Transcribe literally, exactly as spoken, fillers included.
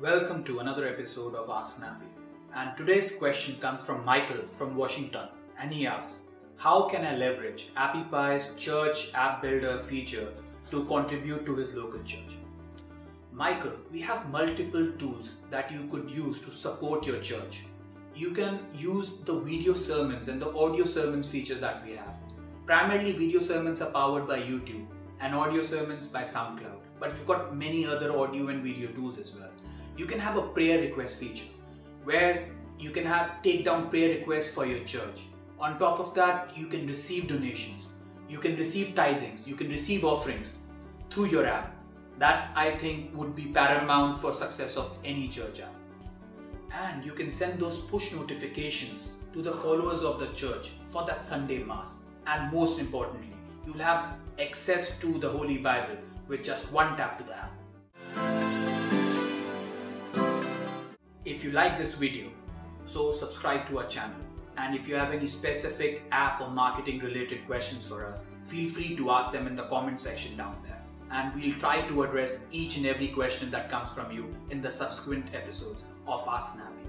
Welcome to another episode of Ask Snappy. And today's question comes from Michael from Washington, and he asks, how can I leverage Appy Pie's Church App Builder feature to contribute to his local church? Michael, we have multiple tools that you could use to support your church. You can use the video sermons and the audio sermons features that we have. Primarily, video sermons are powered by YouTube and audio sermons by SoundCloud, but we've got many other audio and video tools as well. You can have a prayer request feature where you can have take down prayer requests for your church. On top of that, you can receive donations, you can receive tithings, you can receive offerings through your app. That I think would be paramount for success of any church app. And you can send those push notifications to the followers of the church for that Sunday Mass. And most importantly, you'll have access to the Holy Bible with just one tap to the app. If you like this video, so subscribe to our channel. And if you have any specific app or marketing related questions for us, feel free to ask them in the comment section down there. And we'll try to address each and every question that comes from you in the subsequent episodes of Ask Snappy.